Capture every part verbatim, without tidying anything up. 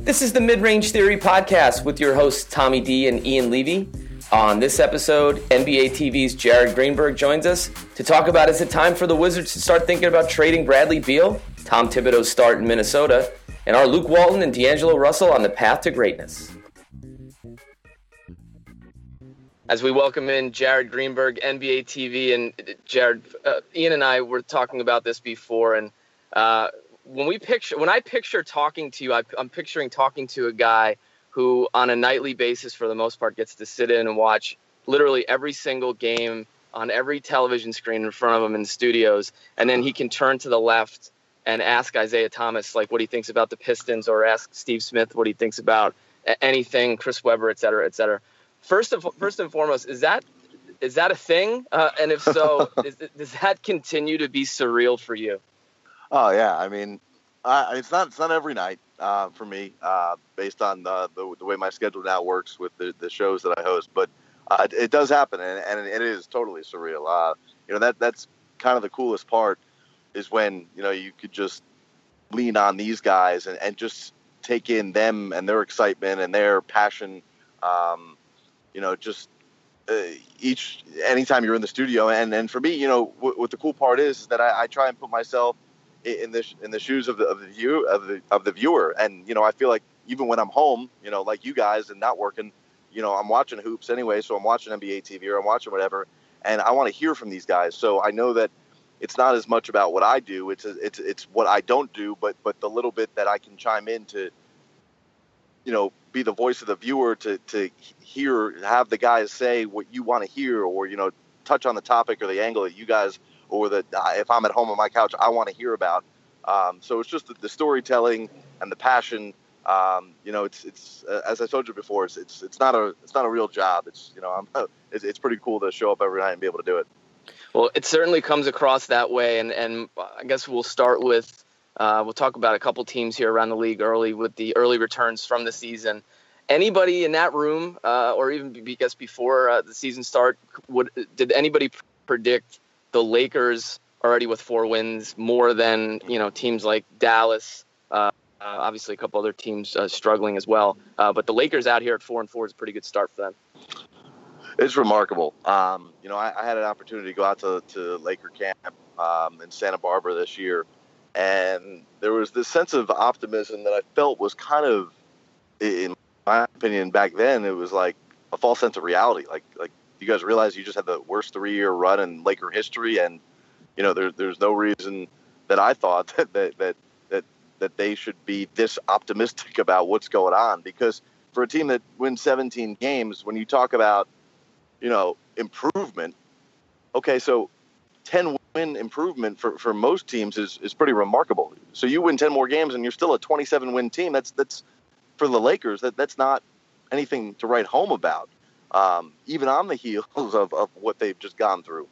This is the Mid-Range Theory Podcast with your hosts Tommy D and Ian Levy. On this episode, N B A T V's Jared Greenberg joins us to talk about, is it time for the Wizards to start thinking about trading Bradley Beal, Tom Thibodeau's start in Minnesota, and are Luke Walton and D'Angelo Russell on the path to greatness? As we welcome in Jared Greenberg, N B A T V, and Jared, uh, Ian and I were talking about this before, and uh, when we picture, when I picture talking to you, I, I'm picturing talking to a guy who, on a nightly basis, for the most part, gets to sit in and watch literally every single game on every television screen in front of him in the studios, and then he can turn to the left and ask Isaiah Thomas, like, what he thinks about the Pistons, or ask Steve Smith what he thinks about anything, Chris Webber, et cetera, et cetera. First of first and foremost, is that is that a thing? Uh, and if so, is, does that continue to be surreal for you? Oh yeah, I mean, uh, it's not it's not every night uh, for me, uh, based on the, the the way my schedule now works with the, the shows that I host. But uh, it, it does happen, and, and it is totally surreal. Uh, you know, that that's kind of the coolest part, is when, you know, you could just lean on these guys and, and just take in them and their excitement and their passion. Um, You know, just uh, each anytime you're in the studio, and and for me, you know, w- what the cool part is, is that I, I try and put myself in the in the shoes of the of the view of the of the viewer, and you know, I feel like even when I'm home, you know, like you guys and not working, you know, I'm watching hoops anyway, so I'm watching N B A T V or I'm watching whatever, and I want to hear from these guys. So I know that it's not as much about what I do; it's a, it's it's what I don't do, but but the little bit that I can chime in to, you know, be the voice of the viewer, to, to hear, have the guys say what you want to hear, or, you know, touch on the topic or the angle that you guys, or the, uh, if I'm at home on my couch, I want to hear about. Um, so it's just the, the storytelling and the passion. Um, you know, it's, it's, uh, as I told you before, it's, it's, it's not a, it's not a real job. It's, you know, I'm, uh, it's, it's pretty cool to show up every night and be able to do it. Well, it certainly comes across that way. And, and I guess we'll start with, Uh, we'll talk about a couple teams here around the league early with the early returns from the season. Anybody in that room, uh, or even I guess before uh, the season start, would, did anybody predict the Lakers already with four wins more than, you know, teams like Dallas? Uh, obviously, a couple other teams uh, struggling as well. Uh, but the Lakers out here at four and four is a pretty good start for them. It's remarkable. Um, you know, I, I had an opportunity to go out to, to Laker camp um, in Santa Barbara this year. And there was this sense of optimism that I felt was kind of, in my opinion, back then, it was like a false sense of reality. Like, like you guys realize you just had the worst three-year run in Laker history, and you know, there's there's no reason that I thought that that, that that that they should be this optimistic about what's going on. Because for a team that wins seventeen games, when you talk about, you know, improvement, okay, so ten win improvement for, for most teams is, is pretty remarkable. So you win ten more games and you're still a twenty-seven win team. That's, that's for the Lakers, that that's not anything to write home about. Um, even on the heels of, of what they've just gone through.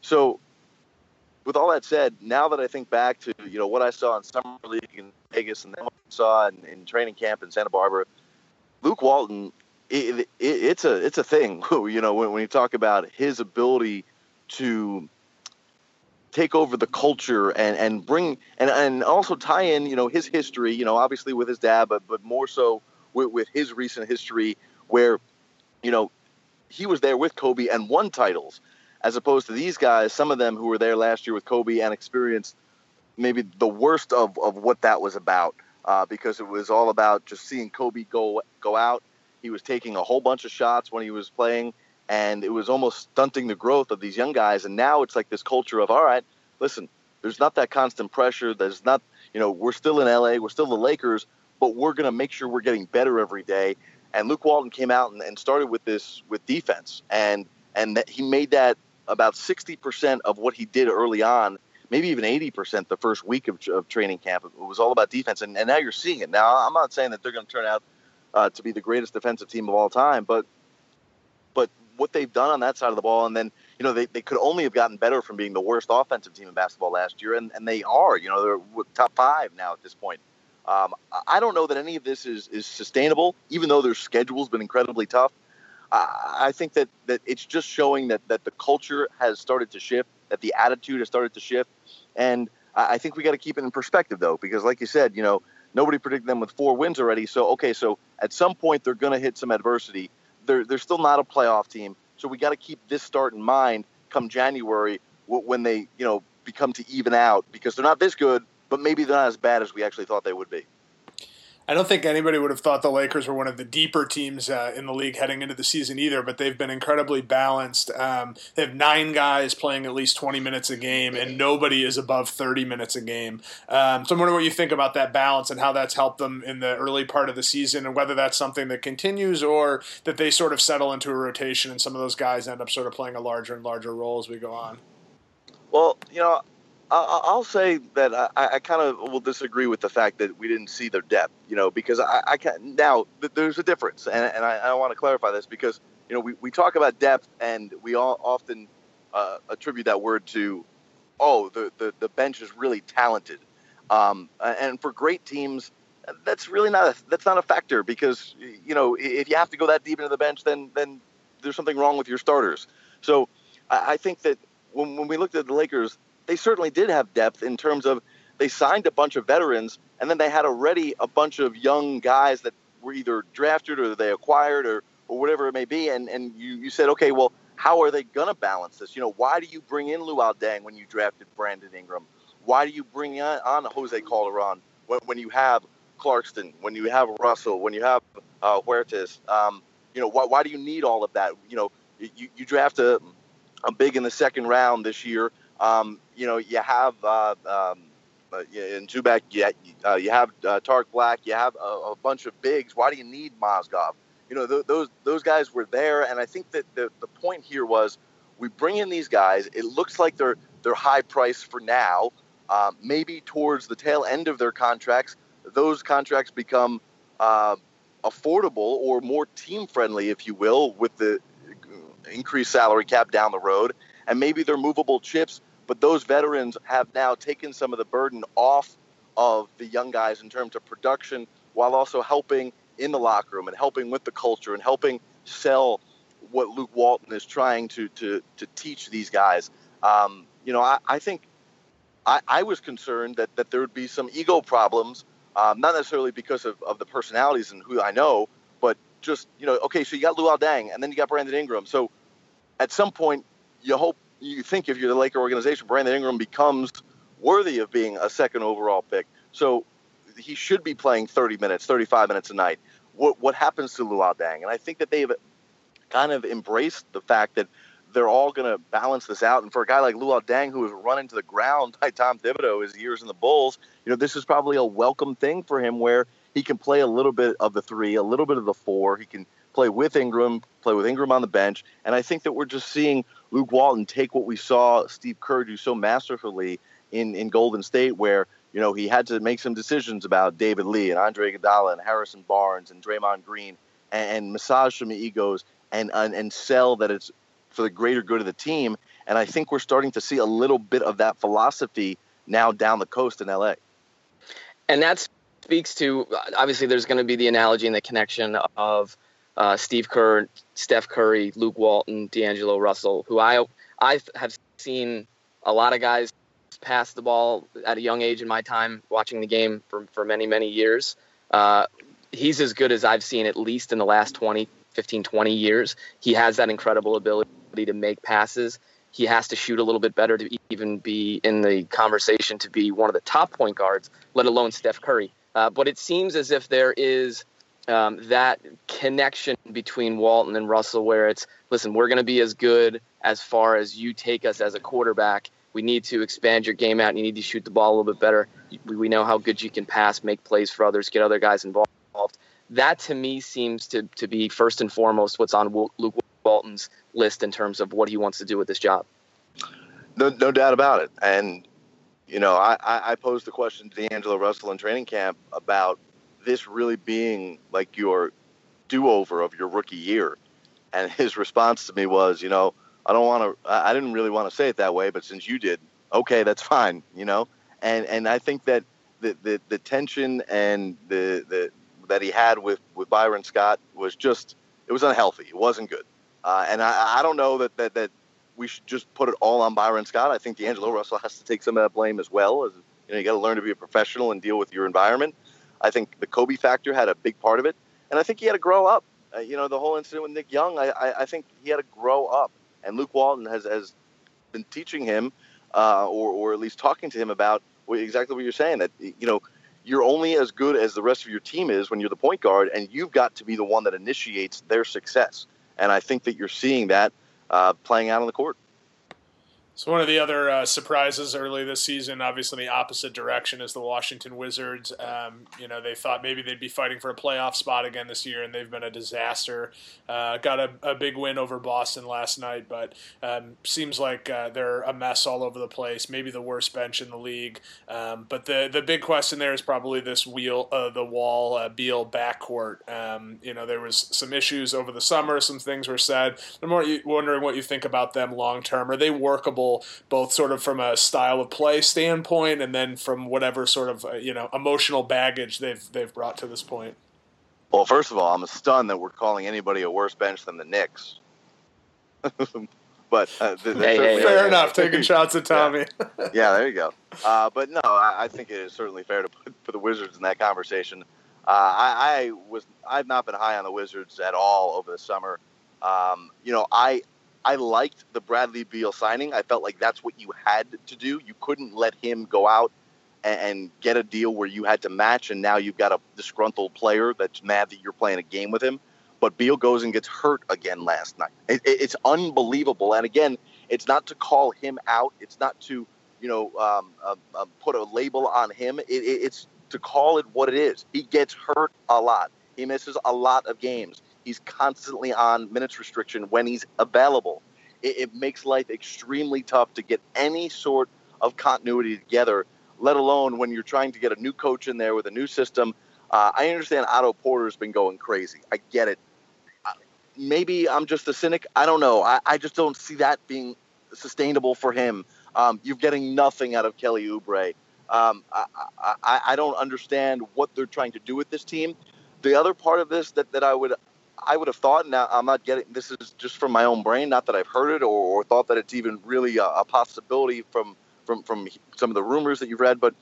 So with all that said, now that I think back to, you know, what I saw in summer league in Vegas and then what I saw in, in training camp in Santa Barbara, Luke Walton, it, it, it's a, it's a thing, you know, when, when you talk about his ability to take over the culture and, and bring and, and also tie in, you know, his history, you know, obviously with his dad, but, but more so with, with his recent history where, you know, he was there with Kobe and won titles, as opposed to these guys, some of them who were there last year with Kobe and experienced maybe the worst of, of what that was about, uh, because it was all about just seeing Kobe go, go out. He was taking a whole bunch of shots when he was playing, and it was almost stunting the growth of these young guys. And now it's like this culture of, all right, listen, there's not that constant pressure. There's not, you know, we're still in L A, we're still the Lakers, but we're going to make sure we're getting better every day. And Luke Walton came out and, and started with this, with defense. And, and that he made that about sixty percent of what he did early on, maybe even eighty percent the first week of, of training camp. It was all about defense. And, and now you're seeing it. Now, I'm not saying that they're going to turn out uh, to be the greatest defensive team of all time, but, but, what they've done on that side of the ball. And then, you know, they, they could only have gotten better from being the worst offensive team in basketball last year. And, and they are, you know, they're top five now at this point. Um, I don't know that any of this is, is sustainable, even though their schedule's been incredibly tough. I, I think that, that it's just showing that, that the culture has started to shift, that the attitude has started to shift. And I, I think we got to keep it in perspective though, because like you said, you know, Nobody predicted them with four wins already. So, okay, so at some point they're going to hit some adversity. They're, they're still not a playoff team. So we got to keep this start in mind come January when they, you know, become to even out, because they're not this good, but maybe they're not as bad as we actually thought they would be. I don't think anybody would have thought the Lakers were one of the deeper teams uh, in the league heading into the season either, but they've been incredibly balanced. Um, they have nine guys playing at least twenty minutes a game, and nobody is above thirty minutes a game. Um, so I'm wondering what you think about that balance and how that's helped them in the early part of the season, and whether that's something that continues or that they sort of settle into a rotation and some of those guys end up sort of playing a larger and larger role as we go on. Well, you know, I'll say that I, I kind of will disagree with the fact that we didn't see their depth, you know, because I, I can now there's a difference. And, and I, I want to clarify this because, you know, we, we talk about depth and we all often uh, attribute that word to, oh, the, the, the bench is really talented. Um, and for great teams, that's really not a, that's not a factor because, you know, if you have to go that deep into the bench, then then there's something wrong with your starters. So I, I think that when, when we looked at the Lakers, they certainly did have depth in terms of they signed a bunch of veterans, and then they had already a bunch of young guys that were either drafted or they acquired or, or whatever it may be. And, and you, you said, okay, well, how are they going to balance this? You know, why do you bring in Luol Deng when you drafted Brandon Ingram? Why do you bring on, on Jose Calderon when, when you have Clarkston, when you have Russell, when you have uh, Huertes? Um, you know, why, why do you need all of that? You know, you, you draft a, a big in the second round this year. Um, you know, you have uh, um, in Zubac, you, uh, you have uh, Tark Black, you have a, a bunch of bigs. Why do you need Mozgov? You know, th- those those guys were there, and I think that the, the point here was we bring in these guys. It looks like they're they're high price for now. Uh, maybe towards the tail end of their contracts, those contracts become uh, affordable or more team friendly, if you will, with the increased salary cap down the road, and maybe they're movable chips. But those veterans have now taken some of the burden off of the young guys in terms of production, while also helping in the locker room and helping with the culture and helping sell what Luke Walton is trying to to, to teach these guys. Um, you know, I, I think I, I was concerned that, that there would be some ego problems, um, not necessarily because of, of the personalities and who I know, but just, you know, okay, so you got Luol Deng and then you got Brandon Ingram. So at some point you hope, you think if you're the Laker organization, Brandon Ingram becomes worthy of being a second overall pick. So he should be playing thirty minutes, thirty-five minutes a night. What what happens to Luol Deng? And I think that they've kind of embraced the fact that they're all going to balance this out. And for a guy like Luol Deng, who was run into the ground by Tom Thibodeau his years in the Bulls, you know, this is probably a welcome thing for him where he can play a little bit of the three, a little bit of the four. He can play with Ingram, play with Ingram on the bench. And I think that we're just seeing Luke Walton take what we saw Steve Kerr do so masterfully in, in Golden State, where, you know, he had to make some decisions about David Lee and Andre Iguodala and Harrison Barnes and Draymond Green and, and massage some egos and, and, and sell that it's for the greater good of the team. And I think we're starting to see a little bit of that philosophy now down the coast in L A. And that speaks to, obviously, there's going to be the analogy and the connection of Uh, Steve Kerr, Steph Curry, Luke Walton, D'Angelo Russell, who I I have seen a lot of guys pass the ball at a young age in my time watching the game for, for many, many years. Uh, he's as good as I've seen, at least in the last twenty, fifteen, twenty years. He has that incredible ability to make passes. He has to shoot a little bit better to even be in the conversation to be one of the top point guards, let alone Steph Curry. Uh, but it seems as if there is Um, that connection between Walton and Russell, where it's, listen, we're going to be as good as far as you take us as a quarterback. We need to expand your game out, and you need to shoot the ball a little bit better. We, we know how good you can pass, make plays for others, get other guys involved. That, to me, seems to, to be first and foremost what's on Luke Walton's list in terms of what he wants to do with this job. No, no doubt about it. And, you know, I, I posed the question to D'Angelo Russell in training camp about this really being like your do-over of your rookie year. And his response to me was, you know, I don't want to, I didn't really want to say it that way, but since you did, okay, that's fine. You know? And, and I think that the, the, the tension and the, the, that he had with, with Byron Scott was just, it was unhealthy. It wasn't good. Uh, and I, I don't know that, that, that we should just put it all on Byron Scott. I think D'Angelo Russell has to take some of that blame as well. As, you know, you got to learn to be a professional and deal with your environment. I think the Kobe factor had a big part of it. And I think he had to grow up. Uh, you know, the whole incident with Nick Young, I, I, I think he had to grow up. And Luke Walton has, has been teaching him uh, or, or at least talking to him about what, exactly what you're saying, that, you know, you're only as good as the rest of your team is when you're the point guard, and you've got to be the one that initiates their success. And I think that you're seeing that uh, playing out on the court. So one of the other uh, surprises early this season, obviously in the opposite direction, is the Washington Wizards. Um, you know, they thought maybe they'd be fighting for a playoff spot again this year, and they've been a disaster. Uh, got a, a big win over Boston last night, but um, seems like uh, they're a mess all over the place. Maybe the worst bench in the league. Um, but the the big question there is probably this wheel, uh, the Wall uh, Beal backcourt. Um, you know, there was some issues over the summer. Some things were said. I'm more wondering what you think about them long term. Are they workable? Both sort of from a style of play standpoint, and then from whatever sort of you know emotional baggage they've they've brought to this point. Well, first of all, I'm stunned that we're calling anybody a worse bench than the Knicks. but uh, th- hey, hey, fair hey, enough, hey, taking hey, shots at Tommy. Yeah, yeah there you go. Uh, but no, I, I think it is certainly fair to put for the Wizards in that conversation. Uh, I, I was I've not been high on the Wizards at all over the summer. Um, you know, I. I liked the Bradley Beal signing. I felt like that's what you had to do. You couldn't let him go out and, and get a deal where you had to match, and now you've got a disgruntled player that's mad that you're playing a game with him. But Beal goes and gets hurt again last night. It, it, it's unbelievable. And again, it's not to call him out. It's not to, you know, um, uh, uh, put a label on him. It, it, it's to call it what it is. He gets hurt a lot. He misses a lot of games. He's constantly on minutes restriction when he's available. It, it makes life extremely tough to get any sort of continuity together, let alone when you're trying to get a new coach in there with a new system. Uh, I understand Otto Porter's been going crazy. I get it. Maybe I'm just a cynic. I don't know. I, I just don't see that being sustainable for him. Um, you're getting nothing out of Kelly Oubre. Um, I, I, I don't understand what they're trying to do with this team. The other part of this that, that I would – I would have thought, now I'm not getting, this is just from my own brain, not that I've heard it or, or thought that it's even really a, a possibility from, from, from some of the rumors that you've read, but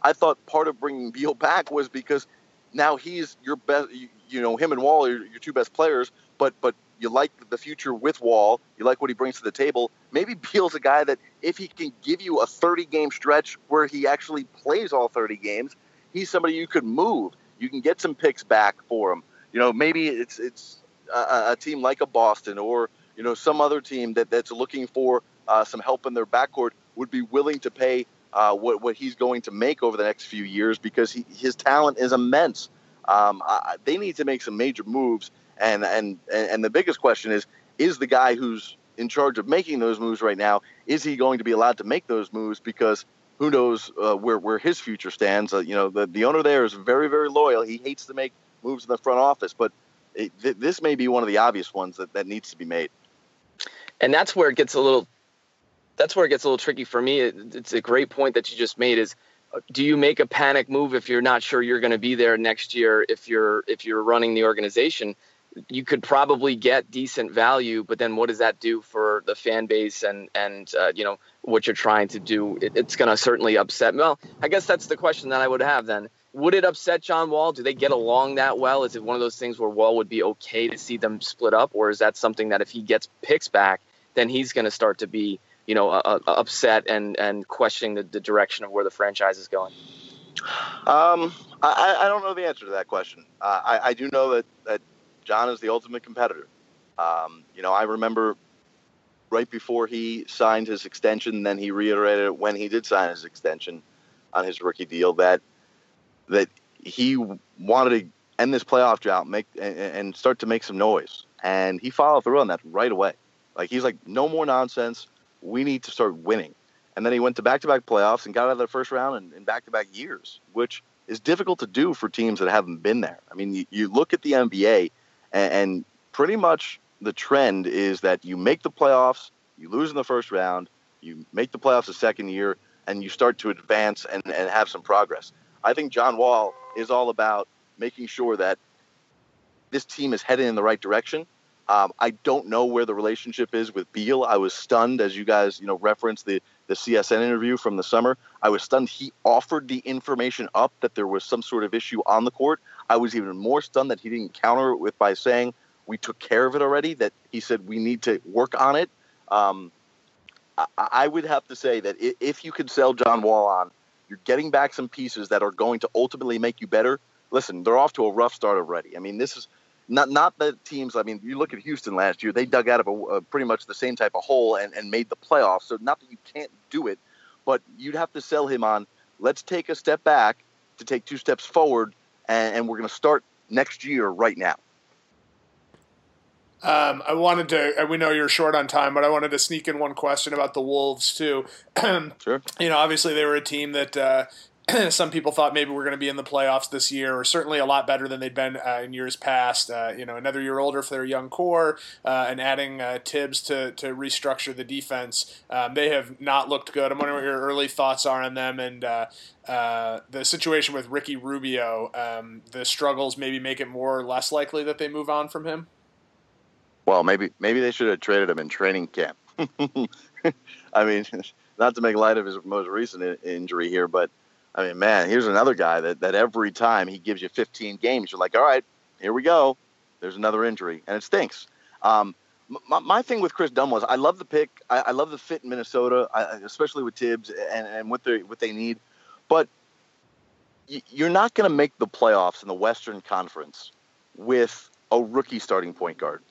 I thought part of bringing Beal back was because now he's your best, you, you know, him and Wall are your two best players, but, but you like the future with Wall, you like what he brings to the table. Maybe Beal's a guy that if he can give you a thirty game stretch where he actually plays all thirty games, he's somebody you could move. You can get some picks back for him. You know, maybe it's it's a, a team like a Boston or, you know, some other team that, that's looking for uh, some help in their backcourt would be willing to pay uh, what, what he's going to make over the next few years because he, his talent is immense. Um, I, they need to make some major moves. And, and, and the biggest question is, is the guy who's in charge of making those moves right now, is he going to be allowed to make those moves? Because who knows uh, where, where his future stands. Uh, you know, the, the owner there is very, very loyal. He hates to make moves in the front office, but it, th- this may be one of the obvious ones that, that needs to be made. And that's where it gets a little, that's where it gets a little tricky for me. It, it's a great point that you just made is, do you make a panic move if you're not sure you're going to be there next year? If you're, if you're running the organization, you could probably get decent value, but then what does that do for the fan base and, and, uh, you know, what you're trying to do? It, it's going to certainly upset. Well, I guess that's the question that I would have then. Would it upset John Wall? Do they get along that well? Is it one of those things where Wall would be okay to see them split up? Or is that something that if he gets picks back, then he's going to start to be, you know, uh, upset and, and questioning the, the direction of where the franchise is going? Um, I, I don't know the answer to that question. Uh, I, I do know that, that John is the ultimate competitor. Um, you know, I remember right before he signed his extension, then he reiterated it when he did sign his extension on his rookie deal that, that he wanted to end this playoff drought make and start to make some noise. And he followed through on that right away. Like, he's like, no more nonsense. We need to start winning. And then he went to back-to-back playoffs and got out of the first round in back-to-back years, which is difficult to do for teams that haven't been there. I mean, you, you look at the N B A, and, and pretty much the trend is that you make the playoffs, you lose in the first round, you make the playoffs the second year, and you start to advance and, and have some progress. I think John Wall is all about making sure that this team is headed in the right direction. Um, I don't know where the relationship is with Beal. I was stunned as you guys, you know, referenced the, the C S N interview from the summer, I was stunned he offered the information up that there was some sort of issue on the court. I was even more stunned that he didn't counter it with by saying we took care of it already, that he said we need to work on it. Um, I, I would have to say that if you could sell John Wall on, you're getting back some pieces that are going to ultimately make you better. Listen, they're off to a rough start already. I mean, this is not not the teams. I mean, you look at Houston last year. They dug out of a, uh, pretty much the same type of hole and, and made the playoffs. So not that you can't do it, but you'd have to sell him on, let's take a step back to take two steps forward, and, and we're going to start next year right now. Um, I wanted to, we know you're short on time, but I wanted to sneak in one question about the Wolves too. Sure. You know, obviously they were a team that, uh, some people thought maybe we're going to be in the playoffs this year, or certainly a lot better than they'd been uh, in years past. Uh, you know, another year older for their young core, uh, and adding uh, Tibbs to to restructure the defense. Um, they have not looked good. I'm wondering what your early thoughts are on them, and uh, uh, the situation with Ricky Rubio. Um, the struggles maybe make it more or less likely that they move on from him. Well, maybe maybe they should have traded him in training camp. I mean, not to make light of his most recent injury here, but I mean, man, here's another guy that, that every time he gives you fifteen games, you're like, all right, here we go. There's another injury, and it stinks. Um, my, my thing with Kris Dunn was I love the pick. I, I love the fit in Minnesota, I, especially with Tibbs and, and what, what they need. But y- you're not going to make the playoffs in the Western Conference with a rookie starting point guard.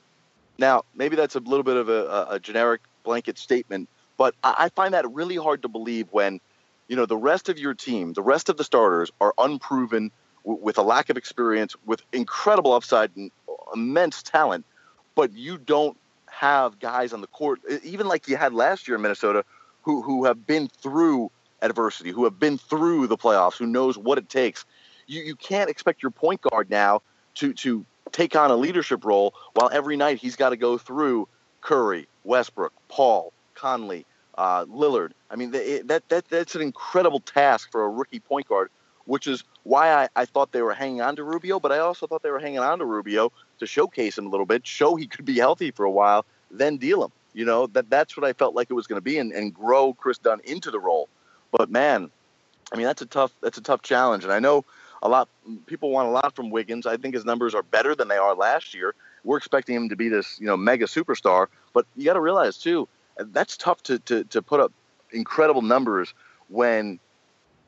Now, maybe that's a little bit of a, a generic blanket statement, but I, I find that really hard to believe when – you know, the rest of your team, the rest of the starters are unproven w- with a lack of experience, with incredible upside and immense talent. But you don't have guys on the court, even like you had last year in Minnesota, who, who have been through adversity, who have been through the playoffs, who knows what it takes. You you can't expect your point guard now to, to take on a leadership role while every night he's got to go through Curry, Westbrook, Paul, Conley, Uh, Lillard. I mean, they, that that that's an incredible task for a rookie point guard, which is why I, I thought they were hanging on to Rubio, but I also thought they were hanging on to Rubio to showcase him a little bit, show he could be healthy for a while, then deal him. You know, that that's what I felt like it was going to be, and, and grow Kris Dunn into the role. But man, I mean, that's a tough that's a tough challenge, and I know a lot people want a lot from Wiggins. I think his numbers are better than they are last year. We're expecting him to be this, you know, mega superstar, but you got to realize too, that's tough to, to, to put up incredible numbers when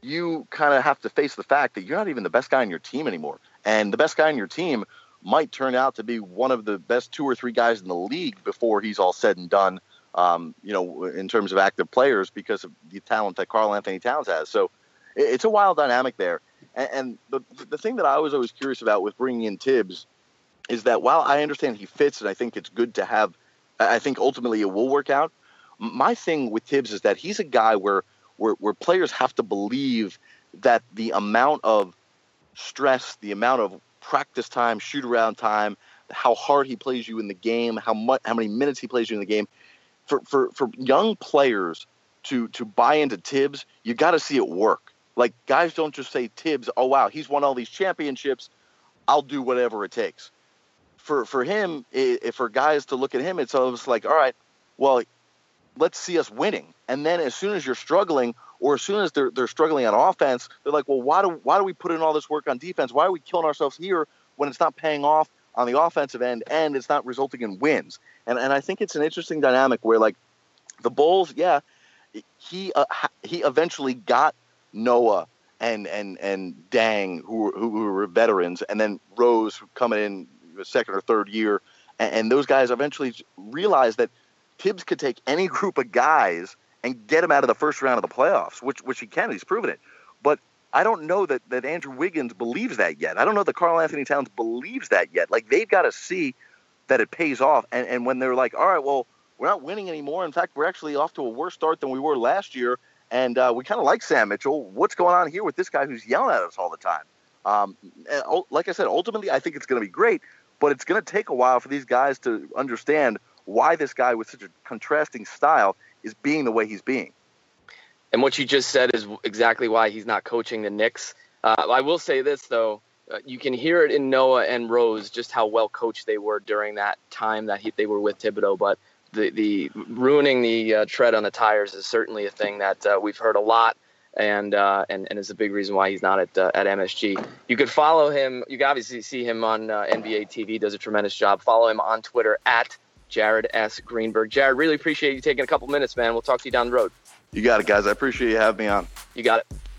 you kind of have to face the fact that you're not even the best guy on your team anymore. And the best guy on your team might turn out to be one of the best two or three guys in the league before he's all said and done, um, you know, in terms of active players because of the talent that Karl-Anthony Towns has. So it, it's a wild dynamic there. And, and the, the thing that I was always curious about with bringing in Tibbs is that while I understand he fits and I think it's good to have, I think ultimately it will work out. My thing with Tibbs is that he's a guy where, where where players have to believe that the amount of stress, the amount of practice time, shoot around time, how hard he plays you in the game, how much, how many minutes he plays you in the game, for for, for young players to to buy into Tibbs, you got to see it work. Like guys don't just say Tibbs, oh wow, he's won all these championships, I'll do whatever it takes. For for him, it, for guys to look at him, it's almost like, all right, well, let's see us winning. And then as soon as you're struggling, or as soon as they're they're struggling on offense, they're like, well, why do why do we put in all this work on defense? Why are we killing ourselves here when it's not paying off on the offensive end and it's not resulting in wins? And and I think it's an interesting dynamic where like the Bulls, yeah, he uh, he eventually got Noah and and and Dang who who were veterans, and then Rose coming in the second or third year, and, and those guys eventually realized that Tibbs could take any group of guys and get them out of the first round of the playoffs, which which he can. He's proven it. But I don't know that, that Andrew Wiggins believes that yet. I don't know that Karl-Anthony Towns believes that yet. Like, they've got to see that it pays off. And, and when they're like, all right, well, we're not winning anymore. In fact, we're actually off to a worse start than we were last year, and uh, we kind of like Sam Mitchell. What's going on here with this guy who's yelling at us all the time? Um, and, like I said, ultimately, I think it's going to be great, but it's going to take a while for these guys to understand why this guy with such a contrasting style is being the way he's being. And what you just said is exactly why he's not coaching the Knicks. Uh, I will say this, though. Uh, you can hear it in Noah and Rose, just how well coached they were during that time that he, they were with Thibodeau. But the, the ruining the uh, tread on the tires is certainly a thing that uh, we've heard a lot. And, uh, and and is a big reason why he's not at uh, at M S G. You could follow him. You can obviously see him on uh, N B A T V. Does a tremendous job. Follow him on Twitter at Jared S. Greenberg. Jared, really appreciate you taking a couple minutes, man. We'll talk to you down the road. You got it, guys. I appreciate you having me on. You got it.